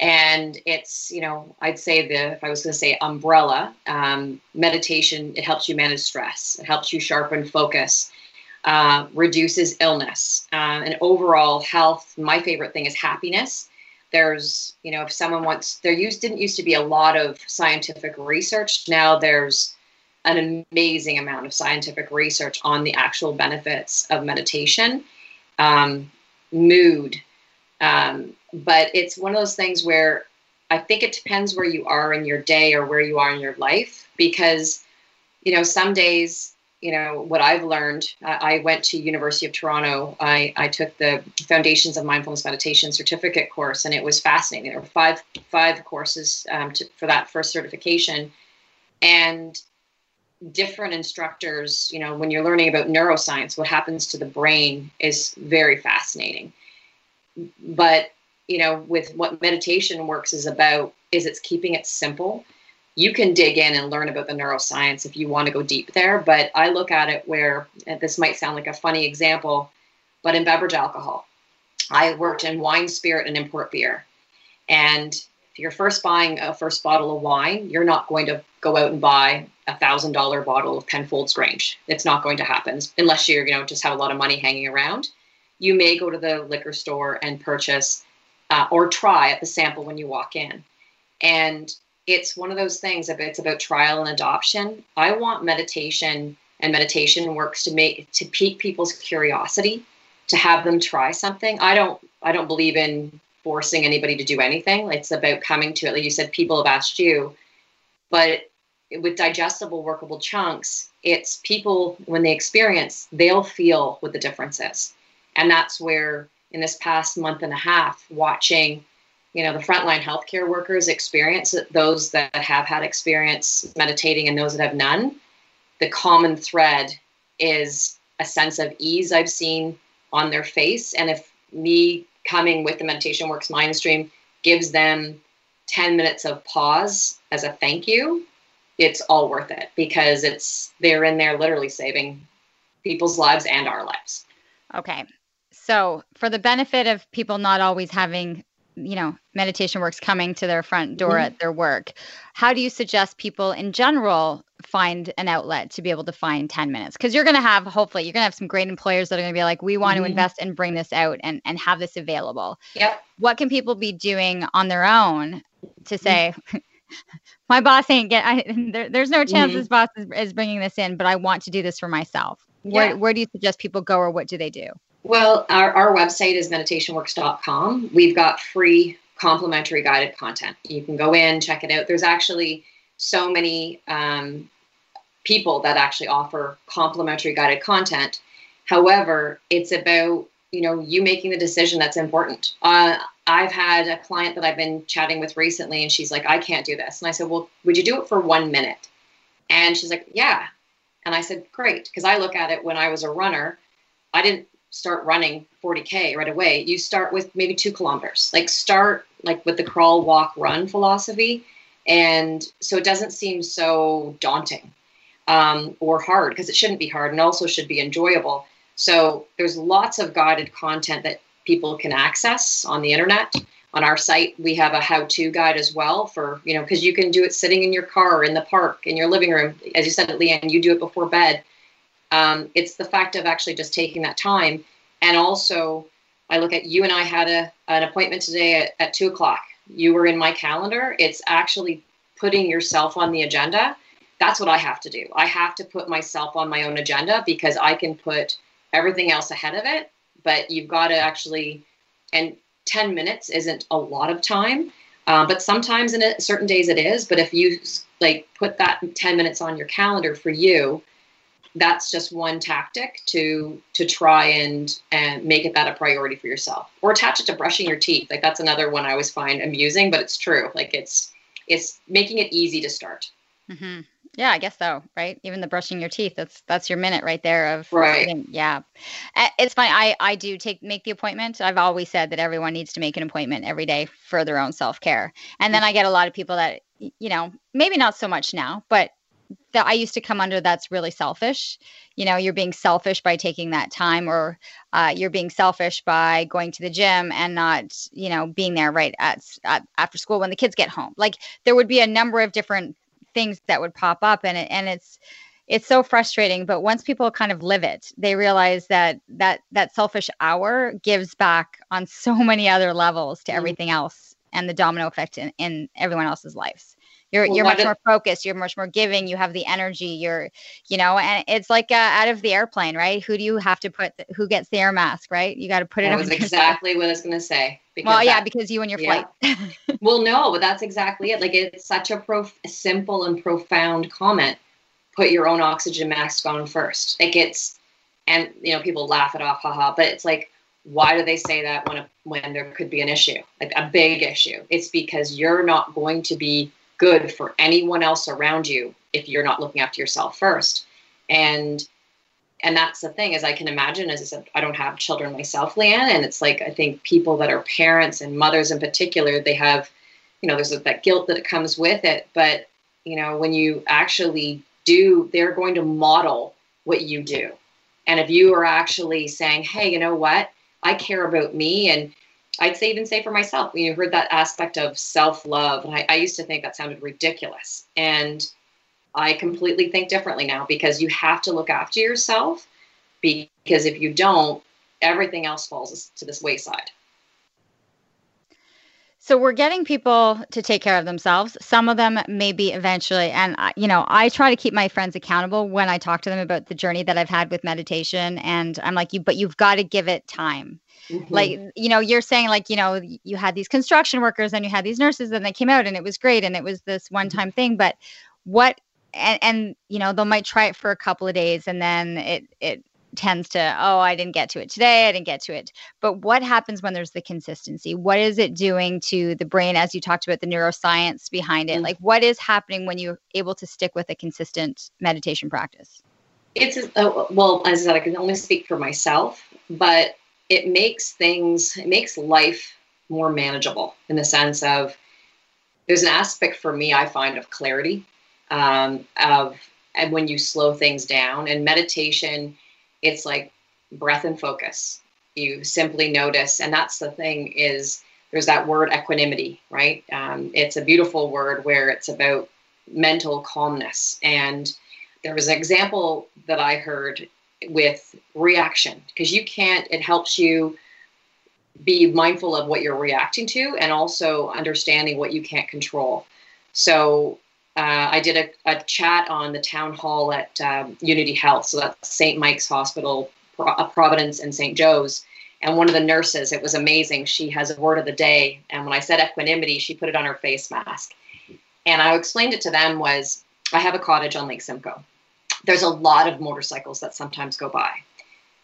And it's, you know, I'd say the, if I was going to say umbrella, um, meditation, it helps you manage stress. It helps you sharpen focus, uh, reduces illness, uh, and overall health. My favorite thing is happiness. There's, you know, if someone wants, there used, didn't used to be a lot of scientific research. Now there's an amazing amount of scientific research on the actual benefits of meditation, um, mood, um, but it's one of those things where I think it depends where you are in your day or where you are in your life, because, you know, some days, you know, what I've learned, I, I went to University of Toronto. I, I took the Foundations of Mindfulness Meditation certificate course, and it was fascinating. There were five, five courses um, to, for that first certification, and different instructors, you know, when you're learning about neuroscience, what happens to the brain is very fascinating. But you know, with what Meditation Works is about is it's keeping it simple. You can dig in and learn about the neuroscience if you want to go deep there. But I look at it where, and this might sound like a funny example, but in beverage alcohol, I worked in wine, spirit, and import beer. And if you're first buying a first bottle of wine, you're not going to go out and buy a thousand dollar bottle of Penfolds Grange. It's not going to happen unless you're, you know, just have a lot of money hanging around. You may go to the liquor store and purchase Uh, or try at the sample when you walk in. And it's one of those things, it's about trial and adoption. I want meditation and Meditation Works to make, to pique people's curiosity, to have them try something. I don't, I don't believe in forcing anybody to do anything. It's about coming to it. Like you said, people have asked you, but with digestible, workable chunks, it's people, when they experience, they'll feel what the difference is. And that's where, in this past month and a half, watching, you know, the frontline healthcare workers experience it, those that have had experience meditating and those that have none, the common thread is a sense of ease I've seen on their face. And if me coming with the Meditation Works Mindstream gives them ten minutes of pause as a thank you, it's all worth it, because it's, they're in there literally saving people's lives and our lives. Okay. So for the benefit of people not always having, you know, Meditation Works coming to their front door mm-hmm. at their work, how do you suggest people in general find an outlet to be able to find ten minutes, because you're going to have, hopefully you're going to have some great employers that are going to be like, we want mm-hmm. to invest and bring this out and, and have this available. Yep. What can people be doing on their own to say, my boss ain't get, I, there, there's no chance mm-hmm. this boss is, is bringing this in, but I want to do this for myself. Where, yeah. where do you suggest people go, or what do they do? Well, our, our website is meditation works dot com. We've got free complimentary guided content. You can go in, check it out. There's actually so many um, people that actually offer complimentary guided content. However, it's about, you know, you making the decision that's important. Uh, I've had a client that I've been chatting with recently, and she's like, I can't do this. And I said, well, would you do it for one minute? And she's like, yeah. And I said, great. Because I look at it, when I was a runner, I didn't start running forty K right away. You start with maybe two kilometers, like start like with the crawl, walk, run philosophy. And so it doesn't seem so daunting um, or hard, because it shouldn't be hard and also should be enjoyable. So there's lots of guided content that people can access on the internet. On our site, we have a how-to guide as well for, you know, because you can do it sitting in your car, in the park, in your living room. As you said, Leanne, you do it before bed. Um, it's the fact of actually just taking that time. And also, I look at, you and I had a, an appointment today at, at two o'clock. You were in my calendar. It's actually putting yourself on the agenda. That's what I have to do. I have to put myself on my own agenda, because I can put everything else ahead of it. But you've got to actually, and ten minutes isn't a lot of time, uh, but sometimes in a, certain days it is. But if you like put that ten minutes on your calendar for you, that's just one tactic to to try and, and make it that a priority for yourself, or attach it to brushing your teeth. Like, that's another one I always find amusing, but it's true. Like, it's, it's making it easy to start. Mm-hmm. Yeah, I guess so. Right. Even the brushing your teeth, that's, that's your minute right there of, right. Eating. Yeah. It's funny. I, I do take, make the appointment. I've always said that everyone needs to make an appointment every day for their own self-care. And then I get a lot of people that, you know, maybe not so much now, but that I used to come under, that's really selfish. You know, you're being selfish by taking that time, or uh, you're being selfish by going to the gym and not, you know, being there right at, at after school when the kids get home. Like, there would be a number of different things that would pop up, and it, and it's, it's so frustrating. But once people kind of live it, they realize that that, that selfish hour gives back on so many other levels to mm-hmm. everything else, and the domino effect in, in everyone else's lives. You're, well, you're much more focused. You're much more giving. You have the energy. You're, you know, and it's like uh, out of the airplane, right? Who do you have to put? Th- who gets the air mask, right? You got to put it. That was exactly what I was going to say. Well, that, yeah, because you and your yeah. flight. Well, no, but that's exactly it. Like, it's such a prof- simple and profound comment. Put your own oxygen mask on first. Like, it's, and you know, people laugh it off, haha. But it's like, why do they say that when a, when there could be an issue, like a big issue? It's because you're not going to be good for anyone else around you if you're not looking after yourself first. And and that's the thing, as I can imagine, as I said, I don't have children myself, Leanne, and it's like, I think people that are parents and mothers in particular, they have, you know, there's that guilt that comes with it. But, you know, when you actually do, they're going to model what you do. And if you are actually saying, hey, you know what, I care about me, and I'd say even say for myself, you heard that aspect of self-love. And I, I used to think that sounded ridiculous. And I completely think differently now, because you have to look after yourself, because if you don't, everything else falls to this wayside. So we're getting people to take care of themselves. Some of them maybe eventually. And, you know, I try to keep my friends accountable when I talk to them about the journey that I've had with meditation. And I'm like, you, but you've got to give it time. Mm-hmm. Like, you know, you're saying like, you know, you had these construction workers and you had these nurses and they came out and it was great. And it was this one time thing. But what and, and, you know, they might try it for a couple of days and then it it. tends to, oh, I didn't get to it today. I didn't get to it. But what happens when there's the consistency? What is it doing to the brain, as you talked about the neuroscience behind it? Like, what is happening when you're able to stick with a consistent meditation practice? It's, uh, well, as I said, I can only speak for myself, but it makes things, it makes life more manageable in the sense of, there's an aspect for me, I find, of clarity, um, of, and when you slow things down. And meditation, it's like breath and focus. You simply notice. And that's the thing, is there's that word equanimity, right? Um, it's a beautiful word where it's about mental calmness. And there was an example that I heard with reaction, because you can't, it helps you be mindful of what you're reacting to and also understanding what you can't control. So uh, I did a, a chat on the town hall at um, Unity Health. So that's Saint Mike's Hospital, Pro- Providence and Saint Joe's. And one of the nurses, it was amazing. She has a word of the day. And when I said equanimity, she put it on her face mask. And I explained it to them was, I have a cottage on Lake Simcoe. There's a lot of motorcycles that sometimes go by.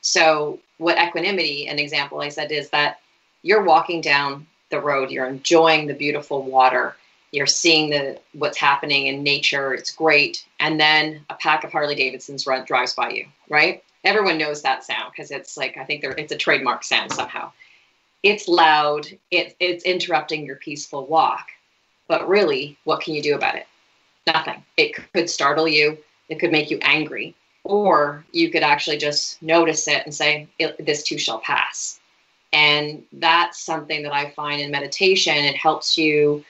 So what equanimity, an example I said, is that you're walking down the road, you're enjoying the beautiful water, you're seeing the what's happening in nature, it's great. And then a pack of Harley Davidsons run, drives by you, right? Everyone knows that sound because it's like, I think they're, it's a trademark sound somehow. It's loud, it, it's interrupting your peaceful walk. But really, what can you do about it? Nothing. It could startle you, it could make you angry, or you could actually just notice it and say, this too shall pass. And that's something that I find in meditation. It helps you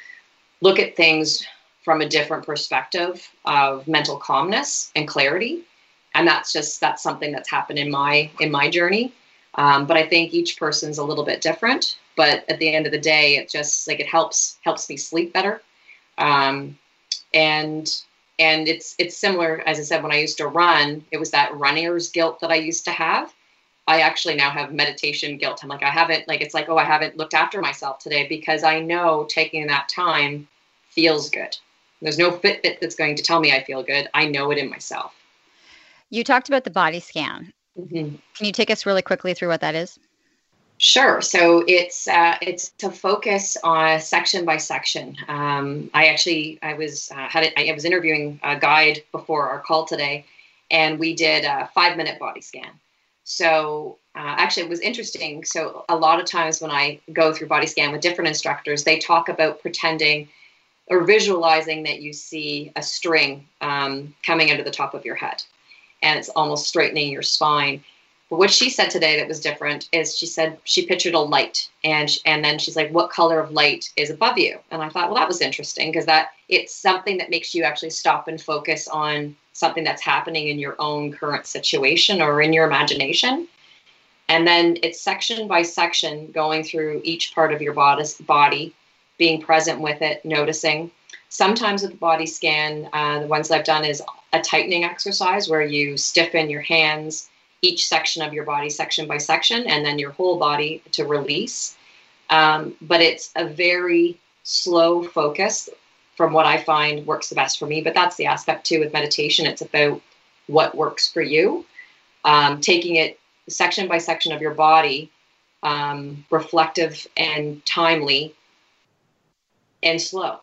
look at things from a different perspective of mental calmness and clarity. And that's just, that's something that's happened in my, in my journey. Um, but I think each person's a little bit different, but at the end of the day, it just like, it helps, helps me sleep better. Um, and, and it's, it's similar, as I said, when I used to run, it was that runner's guilt that I used to have. I actually now have meditation guilt. I'm like, I haven't, like, it's like, oh, I haven't looked after myself today, because I know taking that time feels good. There's no Fitbit that's going to tell me I feel good. I know it in myself. You talked about the body scan. Mm-hmm. Can you take us really quickly through what that is? Sure. So it's uh, it's to focus on section by section. Um, I actually I was uh, had it, I was interviewing a guide before our call today, and we did a five minute body scan. So uh, actually, it was interesting. So a lot of times when I go through body scan with different instructors, they talk about pretending or visualizing that you see a string um, coming out of the top of your head. And it's almost straightening your spine. But what she said today that was different is she said she pictured a light, and she, and then she's like, what color of light is above you? And I thought, well, that was interesting, because that it's something that makes you actually stop and focus on something that's happening in your own current situation or in your imagination. And then it's section by section, going through each part of your body, being present with it, noticing. Sometimes with the body scan, uh, the ones that I've done is a tightening exercise where you stiffen your hands, each section of your body, section by section, and then your whole body to release. Um, but it's a very slow focus from what I find works the best for me. But that's the aspect too with meditation. It's about what works for you. Um, taking it section by section of your body, um, reflective and timely and slow.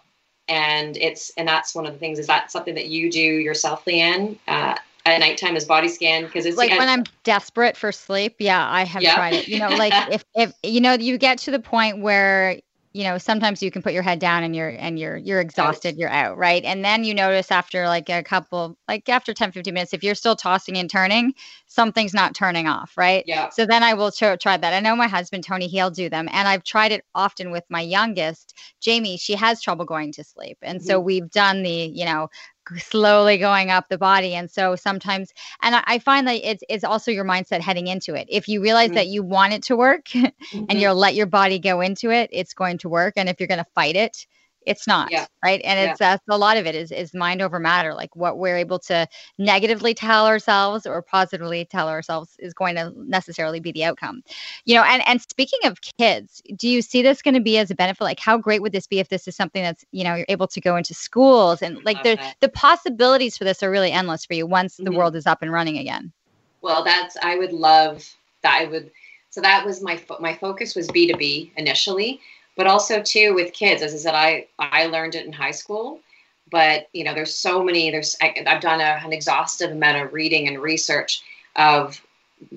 And it's, and that's one of the things, is that something that you do yourself, Leanne, uh, at nighttime is body scan? Because it's like, when I'm desperate for sleep. Yeah. I have yeah. tried it, you know, like if, if, you know, you get to the point where, you know, sometimes you can put your head down and you're, and you're, you're exhausted, you're out. Right. And then you notice after like a couple, like after ten, fifteen minutes, if you're still tossing and turning, something's not turning off. Right. Yeah. So then I will try, try that. I know my husband, Tony, he'll do them. And I've tried it often with my youngest, Jamie. She has trouble going to sleep. And mm-hmm. so we've done the, you know, slowly going up the body. And so sometimes, and I, I find that it's, it's also your mindset heading into it. If you realize mm-hmm. that you want it to work mm-hmm. and you'll let your body go into it, it's going to work. And if you're going to fight it, it's not yeah. right. And yeah. it's uh, a lot of it is, is mind over matter. Like what we're able to negatively tell ourselves or positively tell ourselves is going to necessarily be the outcome, you know, and, and speaking of kids, do you see this going to be as a benefit? Like how great would this be if this is something that's, you know, you're able to go into schools and like the, the possibilities for this are really endless for you once mm-hmm. the world is up and running again. Well, that's, I would love that. I would. So that was my, fo- my focus was B two B initially. But also too with kids, as I said, I, I learned it in high school, but you know, there's so many, there's, I, I've done a, an exhaustive amount of reading and research of,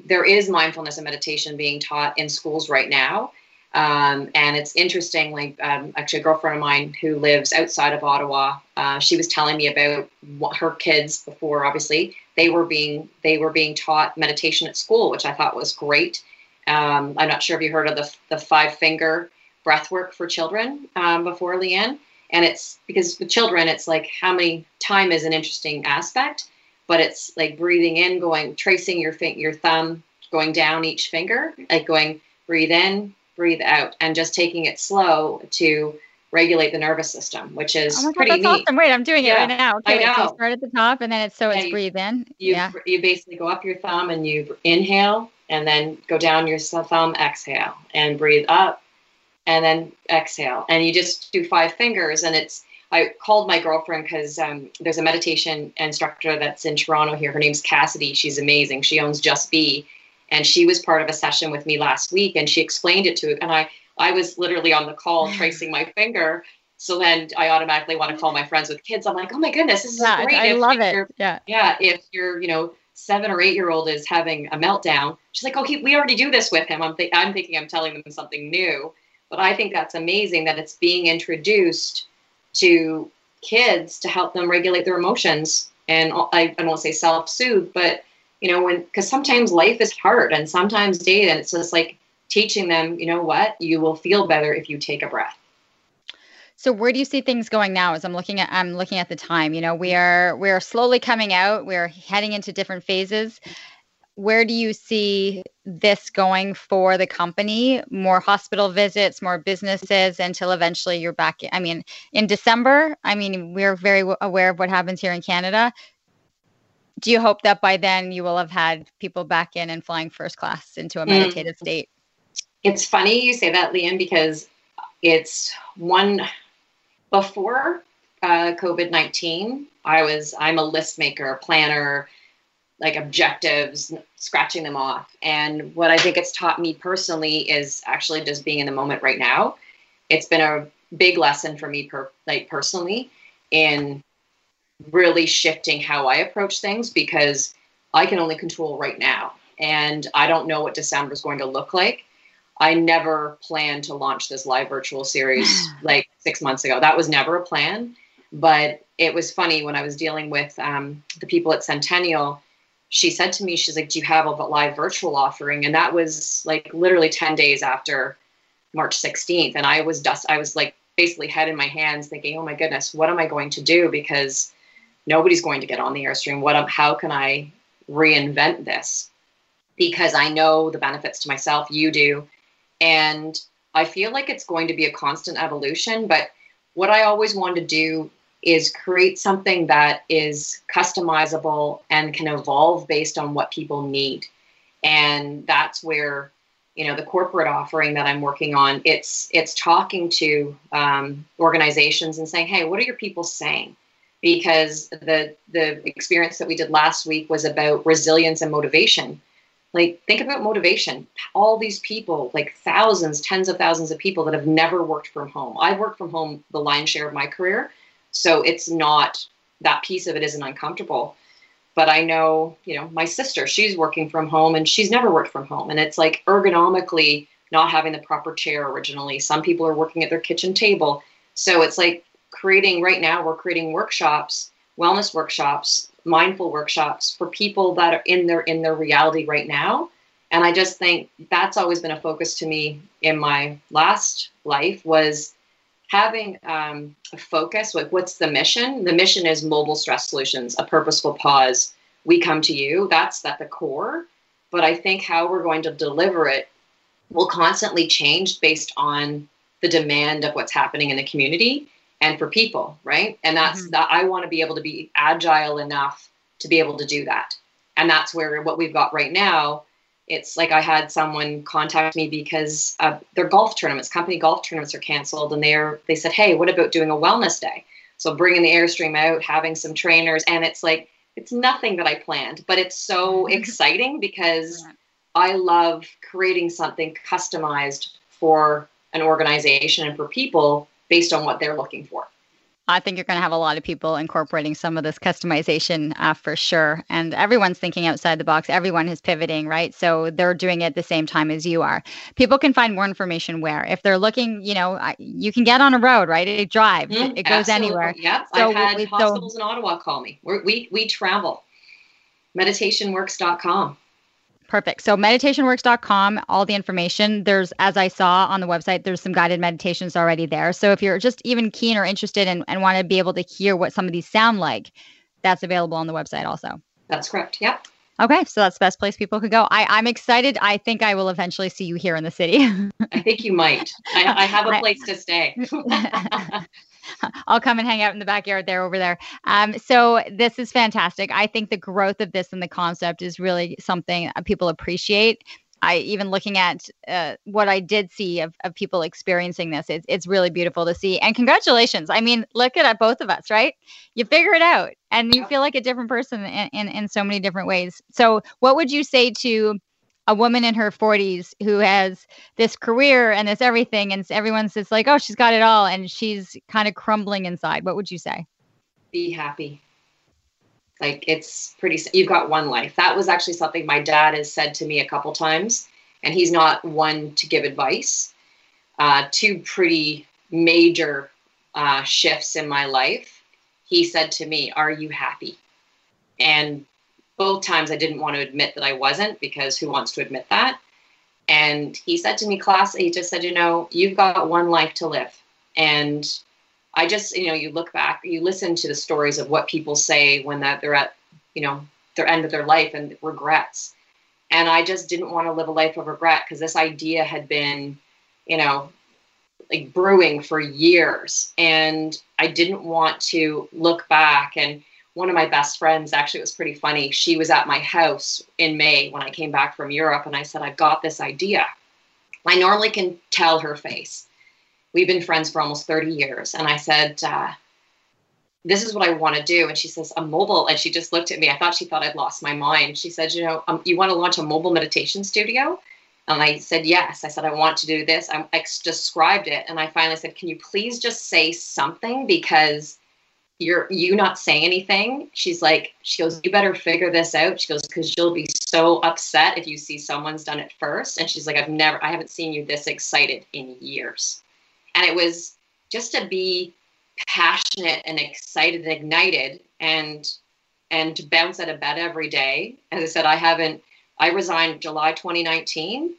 there is mindfulness and meditation being taught in schools right now. Um, and it's interesting, like um, actually a girlfriend of mine who lives outside of Ottawa, uh, she was telling me about what her kids before, obviously they were being, they were being taught meditation at school, which I thought was great. Um, I'm not sure if you heard of the, the five finger breath work for children um, before, Leanne. And it's because with children, it's like how many time is an interesting aspect, but it's like breathing in, going, tracing your fi- your thumb, going down each finger, like going, breathe in, breathe out, and just taking it slow to regulate the nervous system, which is oh my God, pretty that's neat. Awesome. Wait, I'm doing yeah. it right now. Okay, I know. Wait, so start at the top, and then it's so and it's you, breathe in. You, yeah. you basically go up your thumb, and you inhale, and then go down your thumb, exhale, and breathe up, and then exhale. And you just do five fingers, and it's, I called my girlfriend because um, there's a meditation instructor that's in Toronto here. Her name's Cassidy. She's amazing. She owns Just Be. And she was part of a session with me last week, and she explained it to it. And I, I was literally on the call tracing my finger. So then I automatically want to call my friends with kids. I'm like, oh my goodness, this is yeah, great. I if, love if it. Yeah. Yeah. If your, you know, seven or eight year old is having a meltdown, she's like, oh, he, we already do this with him. I'm, th- I'm thinking I'm telling them something new. But I think that's amazing that it's being introduced to kids to help them regulate their emotions. And I, I won't say self-soothe, but you know, when, because sometimes life is hard and sometimes day, and it's just like teaching them, you know what, you will feel better if you take a breath. So where do you see things going now? As I'm looking at, I'm looking at the time, you know, we are, we are slowly coming out, we're heading into different phases. Where do you see this going for the company? More hospital visits, more businesses until eventually you're back. I mean, in December, I mean, we're very aware of what happens here in Canada. Do you hope that by then you will have had people back in and flying first class into a meditative mm. state? It's funny you say that, Leanne, because it's one before uh, COVID nineteen, I was, I'm a list maker, planner, like objectives, scratching them off. And what I think it's taught me personally is actually just being in the moment right now. It's been a big lesson for me per, like personally in really shifting how I approach things, because I can only control right now. And I don't know what December is going to look like. I never planned to launch this live virtual series like six months ago. That was never a plan. But it was funny when I was dealing with um, the people at Centennial, she said to me, she's like, do you have a live virtual offering? And that was like literally ten days after March sixteenth. And I was dust. I was like basically head in my hands thinking, oh my goodness, what am I going to do? Because nobody's going to get on the Airstream. What, how can I reinvent this? Because I know the benefits to myself, you do. And I feel like it's going to be a constant evolution. But what I always wanted to do is create something that is customizable and can evolve based on what people need. And that's where, you know, the corporate offering that I'm working on, it's it's talking to um, organizations and saying, hey, what are your people saying? Because the the experience that we did last week was about resilience and motivation. Like, think about motivation. All these people, like thousands, tens of thousands of people that have never worked from home. I've worked from home the lion's share of my career. So it's not, that piece of it isn't uncomfortable. But I know, you know, my sister, she's working from home and she's never worked from home. And it's like ergonomically not having the proper chair originally. Some people are working at their kitchen table. So it's like, creating right now, we're creating workshops, wellness workshops, mindful workshops for people that are in their in their reality right now. And I just think that's always been a focus to me in my last life, was having um, a focus with what's the mission. The mission is mobile stress solutions, a purposeful pause. We come to you. That's at the core. But I think how we're going to deliver it will constantly change based on the demand of what's happening in the community. And for people, right? And that's mm-hmm. that I want to be able to be agile enough to be able to do that. And that's where what we've got right now, it's like I had someone contact me because uh, their golf tournaments, company golf tournaments are canceled. And they're they said, hey, what about doing a wellness day? So bringing the Airstream out, having some trainers. And it's like, it's nothing that I planned, but it's so exciting because yeah. I love creating something customized for an organization and for people based on what they're looking for. I think you're going to have a lot of people incorporating some of this customization uh, for sure. And everyone's thinking outside the box. Everyone is pivoting, right? So they're doing it at the same time as you are. People can find more information where? If they're looking, you know, you can get on a road, right? It drives. Mm, it goes absolutely. Anywhere. Yep. So I've had we, hospitals so- in Ottawa call me. We're, we we travel. meditation works dot com Perfect. So meditation works dot com, all the information. There's, as I saw on the website, there's some guided meditations already there. So if you're just even keen or interested in, and want to be able to hear what some of these sound like, that's available on the website also. That's correct. Yep. Okay. So that's the best place people could go. I, I'm excited. I think I will eventually see you here in the city. I think you might. I, I have a place to stay. I'll come and hang out in the backyard there over there. Um, so this is fantastic. I think the growth of this and the concept is really something people appreciate. I even looking at uh, what I did see of, of people experiencing this, it's, it's really beautiful to see. And congratulations. I mean, look at both of us, right? You figure it out and you feel like a different person in, in, in so many different ways. So what would you say to a woman in her forties who has this career and this everything, and everyone's just like, oh, she's got it all, and she's kind of crumbling inside? What would you say? Be happy. Like, it's pretty, you've got one life. That was actually something my dad has said to me a couple times, and he's not one to give advice. Uh, two pretty major uh, shifts in my life. He said to me, are you happy? And both times I didn't want to admit that I wasn't, because who wants to admit that? And he said to me, class, he just said, you know, you've got one life to live. And I just, you know, you look back, you listen to the stories of what people say when that they're at, you know, their end of their life and regrets. And I just didn't want to live a life of regret, because this idea had been, you know, like brewing for years. And I didn't want to look back. And one of my best friends, actually, it was pretty funny. She was at my house in May when I came back from Europe, and I said, I've got this idea. I normally can tell her face. We've been friends for almost thirty years. And I said, uh, this is what I want to do. And she says, a mobile. And she just looked at me. I thought she thought I'd lost my mind. She said, you know, um, you want to launch a mobile meditation studio? And I said, yes. I said, I want to do this. I, I described it. And I finally said, can you please just say something? Because you're you not saying anything. She's like, she goes, you better figure this out. She goes, because you'll be so upset if you see someone's done it first. And she's like, I've never, I haven't seen you this excited in years. And it was just to be passionate and excited and ignited, and and to bounce out of bed every day. As I said, I haven't, I resigned July twenty nineteen,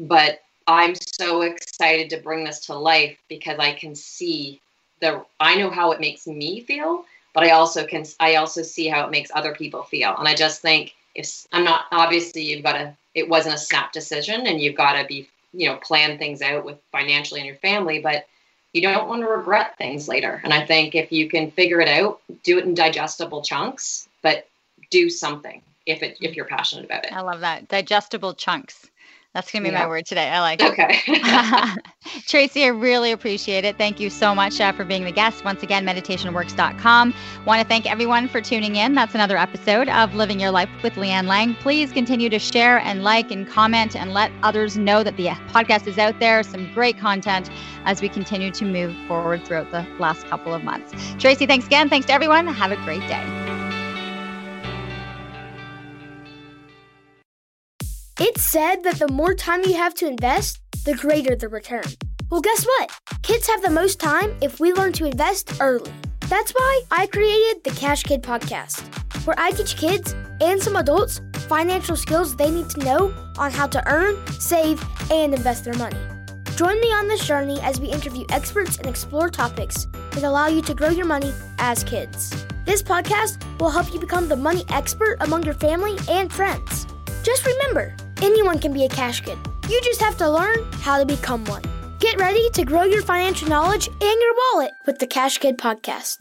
but I'm so excited to bring this to life, because I can see the, I know how it makes me feel, but I also can, I also see how it makes other people feel. And I just think if I'm not, obviously you've got to, it wasn't a snap decision, and you've got to be, you know, plan things out with financially and your family, but you don't want to regret things later. And I think if you can figure it out, do it in digestible chunks, but do something if it, if you're passionate about it. I love that. Digestible chunks. That's going to be yeah. my word today. I like it. Okay. Tracy, I really appreciate it. Thank you so much uh, for being the guest. Once again, meditation works dot com. Want to thank everyone for tuning in. That's another episode of Living Your Life with Leanne Lang. Please continue to share and like and comment, and let others know that the podcast is out there. Some great content as we continue to move forward throughout the last couple of months. Tracy, thanks again. Thanks to everyone. Have a great day. It's said that the more time you have to invest, the greater the return. Well, guess what? Kids have the most time if we learn to invest early. That's why I created the Cash Kid Podcast, where I teach kids and some adults financial skills they need to know on how to earn, save, and invest their money. Join me on this journey as we interview experts and explore topics that allow you to grow your money as kids. This podcast will help you become the money expert among your family and friends. Just remember, anyone can be a cash kid. You just have to learn how to become one. Get ready to grow your financial knowledge and your wallet with the Cash Kid Podcast.